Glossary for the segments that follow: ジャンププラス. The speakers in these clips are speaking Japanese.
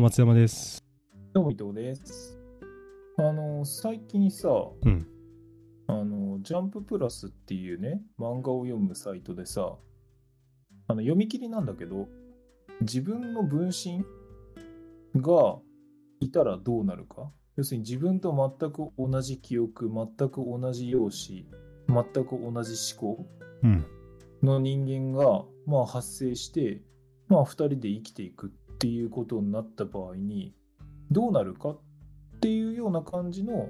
も松山です。どうも伊藤です。最近さ、ジャンププラスっていうね、漫画を読むサイトでさ、読み切りなんだけど、自分の分身がいたらどうなるか。要するに自分と全く同じ記憶、全く同じ容姿、全く同じ思考の人間が、発生して、2人で生きていくっていうことになった場合にどうなるかっていうような感じの、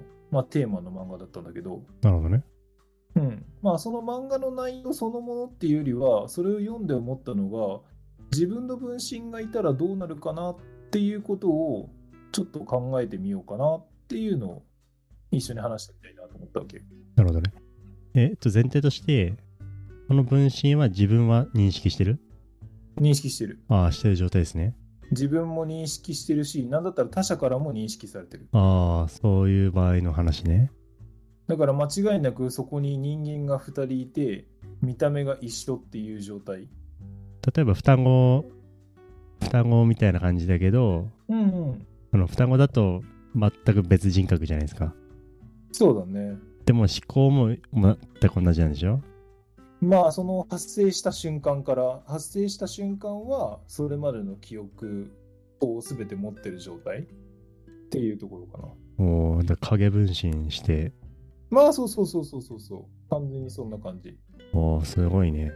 テーマの漫画だったんだけど。なるほどね。その漫画の内容そのものっていうよりは、それを読んで思ったのが、自分の分身がいたらどうなるかなっていうことをちょっと考えてみようかなっていうのを一緒に話してみたいなと思ったわけ。なるほどね。前提として、この分身は自分は認識してる。ああ、してる状態ですね。自分も認識してるし、なんだったら他者からも認識されてる。ああ、そういう場合の話ね。だから間違いなくそこに人間が2人いて、見た目が一緒っていう状態。例えば双子みたいな感じだけど、双子だと全く別人格じゃないですか。そうだね。でも思考も全く同じなんでしょ。その発生した瞬間はそれまでの記憶を全て持ってる状態っていうところかな。お、だから影分身して、そう、完全にそんな感じ。お、すごいね。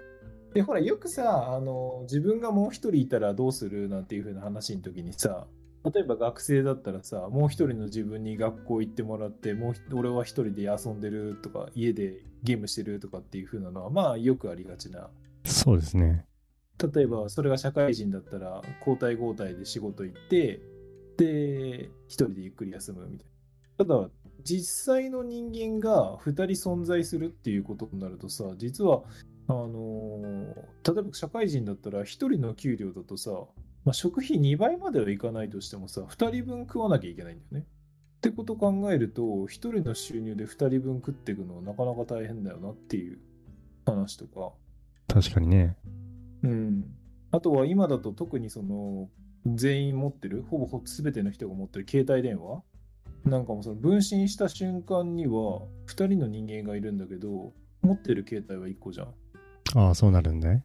でほら、よくさ、自分がもう一人いたらどうするなんていう風な話の時にさ、例えば学生だったらさ、もう一人の自分に学校行ってもらって、俺は一人で遊んでるとか、家でゲームしてるとかっていう風なのはよくありがちな。そうですね。例えばそれが社会人だったら、交代で仕事行って、で一人でゆっくり休むみたいな。ただ実際の人間が2人存在するっていうことになるとさ、実は例えば社会人だったら1人の給料だとさ、食費2倍まではいかないとしてもさ、2人分食わなきゃいけないんだよね。ってこと考えると、1人の収入で2人分食っていくのはなかなか大変だよなっていう話とか。確かにね。あとは今だと特にその全員持ってる、ほぼ全ての人が持ってる携帯電話なんかも、その分身した瞬間には2人の人間がいるんだけど、持ってる携帯は1個じゃん。ああ、そうなるんだね。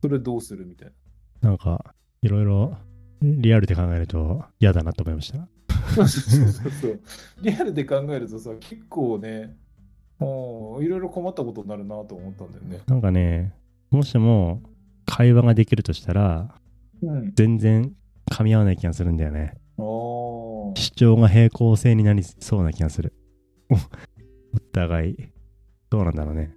それどうするみたいな。なんかいろいろリアルで考えると嫌だなと思いました。そう。リアルで考えるとさ、結構ね、もういろいろ困ったことになるなと思ったんだよね。なんかね、もしも会話ができるとしたら、全然噛み合わない気がするんだよね。主張が平行性になりそうな気がする。お互いどうなんだろうね。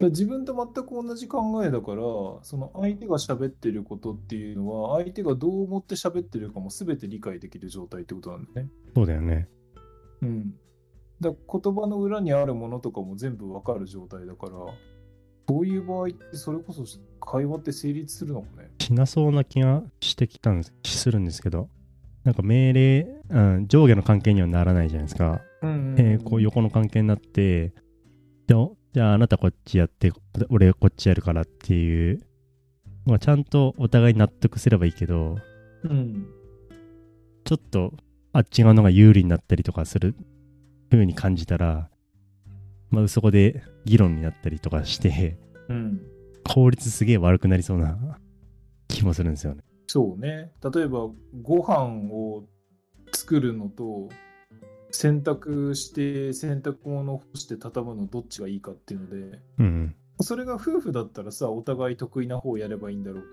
自分と全く同じ考えだから、その相手が喋ってることっていうのは、相手がどう思って喋ってるかも全て理解できる状態ってことなんだね。そうだよね。だから言葉の裏にあるものとかも全部わかる状態だから、そういう場合ってそれこそ会話って成立するのかね。しなそうな気がしてきたんですするんですけど、なんか命令、上下の関係にはならないじゃないですか。こう横の関係になって、じゃああなたこっちやって、俺こっちやるからっていう、ちゃんとお互い納得すればいいけど、ちょっとあっち側の方が有利になったりとかする風に感じたら、そこで議論になったりとかして、効率すげえ悪くなりそうな気もするんですよね。そうね。例えばご飯を作るのと、洗濯して洗濯物を干して畳むのどっちがいいかっていうので、それが夫婦だったらさ、お互い得意な方をやればいいんだろう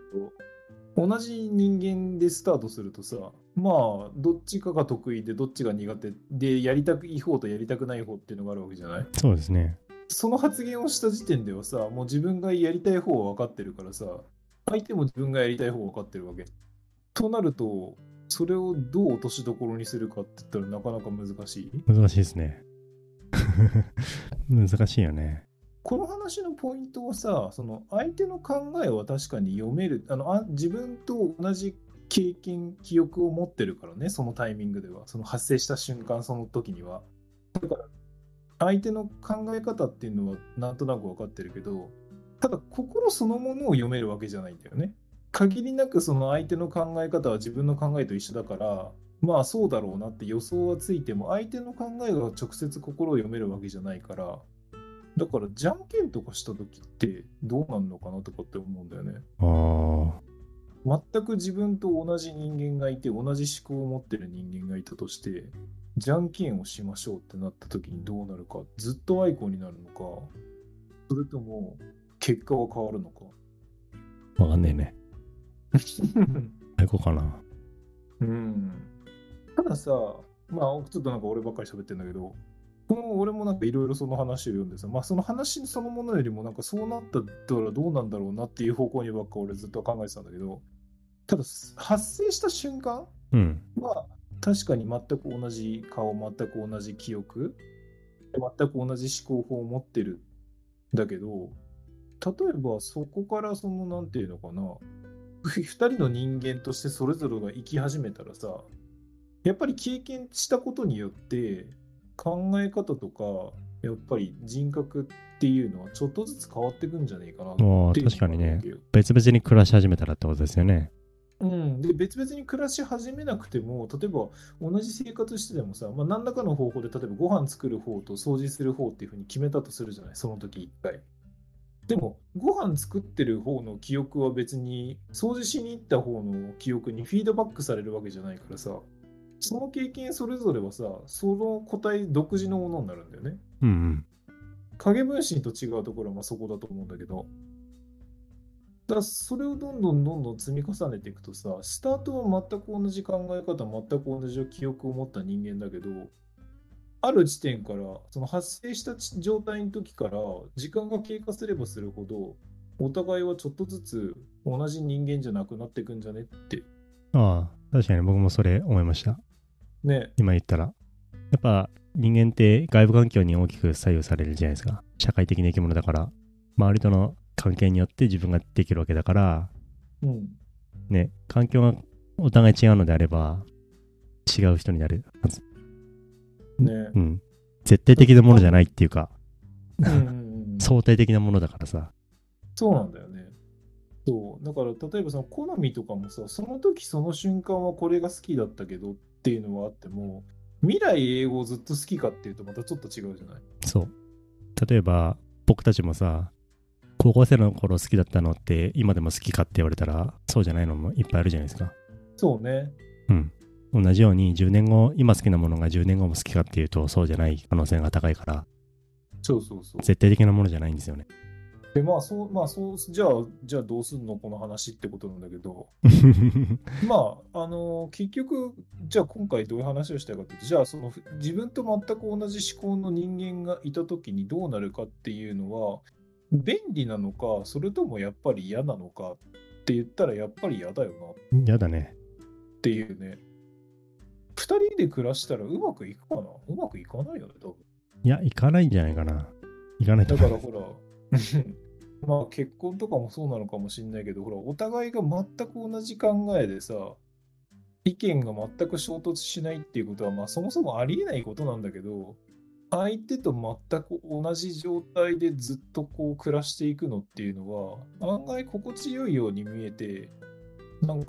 けど、同じ人間でスタートするとさ、どっちかが得意でどっちが苦手で、やりたくいい方とやりたくない方っていうのがあるわけじゃない。そうですね。その発言をした時点ではさ、もう自分がやりたい方は分かってるからさ、相手も自分がやりたい方は分かってるわけ。となると、それをどう落としどころにするかって言ったら、なかなか難しいですね。難しいよね。この話のポイントはさ、その相手の考えは確かに読める、自分と同じ経験記憶を持ってるからね。そのタイミングでは、その発生した瞬間、その時にはだから相手の考え方っていうのはなんとなく分かってるけど、ただ心そのものを読めるわけじゃないんだよね。限りなくその相手の考え方は自分の考えと一緒だから、まあそうだろうなって予想はついても、相手の考えが直接心を読めるわけじゃないから、だからじゃんけんとかした時ってどうなるのかなとかって思うんだよね。全く自分と同じ人間がいて、同じ思考を持ってる人間がいたとして、じゃんけんをしましょうってなった時にどうなるか、ずっとアイコンになるのか、それとも結果は変わるのかわかんねえね。アイコンかな。うん。たださ、まあちょっとなんか俺ばっかり喋ってんだけど、この俺もなんかいろいろその話を読んでさ、まあその話そのものよりもなんかそうなったらどうなんだろうなっていう方向にばっか俺ずっと考えてたんだけど、ただ発生した瞬間は、確かに全く同じ顔、全く同じ記憶、全く同じ思考法を持ってるんだけど、例えばそこからそのなんていうのかな、2人の人間としてそれぞれが生き始めたらさ、やっぱり経験したことによって考え方とかやっぱり人格っていうのはちょっとずつ変わってくんじゃねえかなっていう。確かにね、別々に暮らし始めたらってことですよね。うん、で別々に暮らし始めなくても、例えば同じ生活しててもさ、まあ、何らかの方法で例えばご飯作る方と掃除する方っていうふうに決めたとするじゃない、その時一回。でもご飯作ってる方の記憶は別に掃除しに行った方の記憶にフィードバックされるわけじゃないからさ、その経験それぞれはさ、その個体独自のものになるんだよね。うんうん。影分身と違うところはまあそこだと思うんだけど、それをどんどん積み重ねていくとさ、スタートは全く同じ考え方、全く同じ記憶を持った人間だけど、ある地点から、その発生した状態の時から時間が経過すればするほど、お互いはちょっとずつ同じ人間じゃなくなっていくんじゃねって。ああ、確かに僕もそれ思いましたね。今言ったらやっぱ人間って外部環境に大きく左右されるじゃないですか。社会的な生き物だから、周りとの関係によって自分ができるわけだから、うんね、環境がお互い違うのであれば違う人になるはず、ねうん、絶対的なものじゃないっていうか、うん、相対的なものだからさ。そうなんだよね。そうだから、例えばその好みとかもさ、その時その瞬間はこれが好きだったけどっていうのはあっても、未来英語をずっと好きかっていうとまたちょっと違うじゃない。そう、例えば僕たちもさ、高校生の頃好きだったのって今でも好きかって言われたらそうじゃないのもいっぱいあるじゃないですか。そうね。うん。同じように10年後今好きなものが10年後も好きかっていうとそうじゃない可能性が高いから。そうそうそう。絶対的なものじゃないんですよね。でまあそうじゃあどうすんのこの話ってことなんだけど。まあ結局じゃあ今回どういう話をしたいかっていうと、じゃあその自分と全く同じ思考の人間がいた時にどうなるかっていうのは。便利なのか、それともやっぱり嫌なのかって言ったら、やっぱり嫌だよな。嫌だね。っていうね。2人で暮らしたらうまくいくかな？うまくいかないよね、多分。いや、いかないんじゃないかな。いかないと思う。だからほら、まあ結婚とかもそうなのかもしれないけど、ほら、お互いが全く同じ考えでさ、意見が全く衝突しないっていうことは、まあそもそもありえないことなんだけど、相手と全く同じ状態でずっとこう暮らしていくのっていうのは案外心地よいように見えて、なんか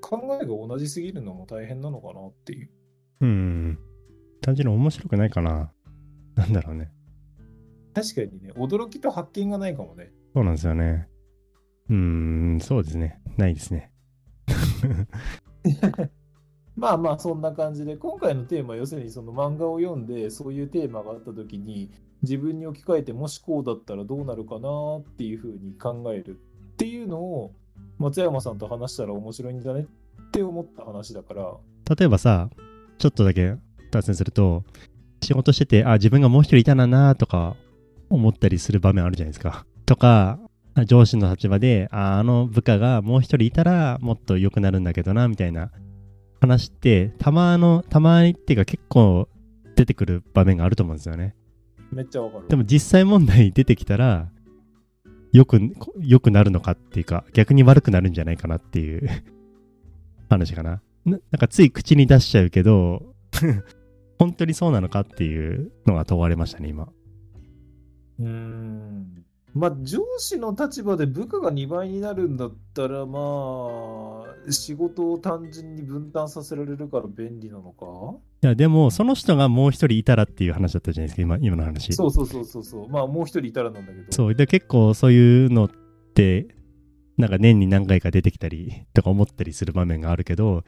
考えが同じすぎるのも大変なのかなっていう。単純に面白くないかな。なんだろうね。確かにね、驚きと発見がないかもね。そうなんですよね。そうですね。ないですね。まあまあそんな感じで、今回のテーマは要するにその漫画を読んでそういうテーマがあった時に自分に置き換えて、もしこうだったらどうなるかなっていうふうに考えるっていうのを松山さんと話したら面白いんだねって思った話だから。例えばさ、ちょっとだけ脱線すると、仕事してて、あ、自分がもう一人いたらなとか思ったりする場面あるじゃないですか。とか上司の立場で、あの部下がもう一人いたらもっと良くなるんだけどなみたいな話って、たまにっていうか結構出てくる場面があると思うんですよね。めっちゃわかる。でも実際問題出てきたらよくなるのかっていうか、逆に悪くなるんじゃないかなっていう話かな。なんかつい口に出しちゃうけど本当にそうなのかっていうのが問われましたね今。まあ、上司の立場で部下が2倍になるんだったら、まあ、仕事を単純に分担させられるから便利なのか。いや、でも、その人がもう一人いたらっていう話だったじゃないですか、今の話。そうそうそうそうそう。まあ、もう一人いたらなんだけど。そう。で、結構そういうのって、なんか年に何回か出てきたりとか思ったりする場面があるけど、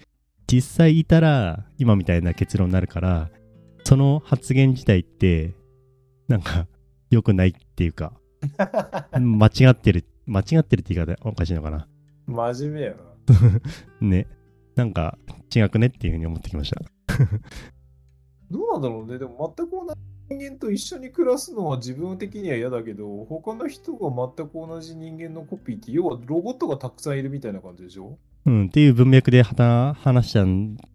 実際いたら、今みたいな結論になるから、その発言自体って、なんか、良くないっていうか、間違ってるって言い方おかしいのかな。真面目やな。ね、なんか違くねっていうふうに思ってきました。どうなんだろうね。でも全く同じ人間と一緒に暮らすのは自分的には嫌だけど、他の人が全く同じ人間のコピーって要はロボットがたくさんいるみたいな感じでしょ。うんっていう文脈で話したっ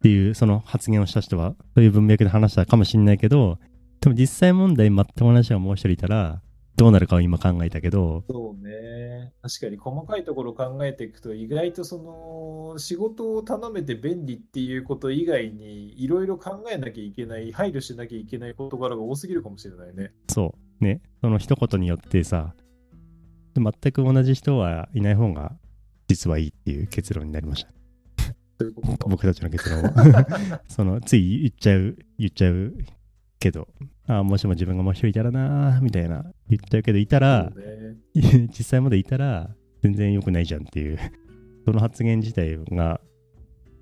ていうその発言をした人はそういう文脈で話したかもしれないけど、でも実際問題全く同じ人がもう一人いたら。どうなるかを今考えたけど、そうね、確かに細かいところを考えていくと意外とその仕事を頼めて便利っていうこと以外にいろいろ考えなきゃいけない、配慮しなきゃいけない事柄が多すぎるかもしれないね。そうね、その一言によってさ、全く同じ人はいない方が実はいいっていう結論になりました。どういうことか僕たちの結論はそのつい言っちゃうけど、あもしも自分がもう一人いたらなみたいな言っちゃうけど、いたら、ね、実際までいたら全然良くないじゃんっていう、その発言自体が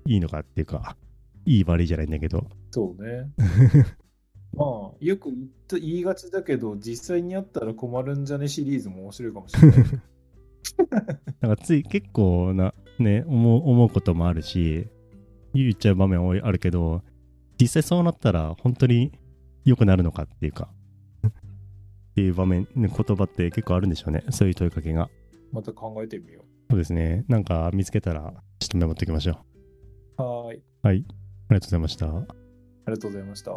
いいのかっていうか、いい悪いじゃないんだけど、そうねまあよく言いがちだけど実際にあったら困るんじゃねシリーズも面白いかもしれないなんかつい結構なね思うこともあるし、言っちゃう場面多いあるけど、実際そうなったら本当に良くなるのかっていうかっていう場面の言葉って結構あるんでしょうね、そういう問いかけが。また考えてみよう。そうですね、なんか見つけたらちょっとメモっておきましょう。はい、ありがとうございました。ありがとうございました。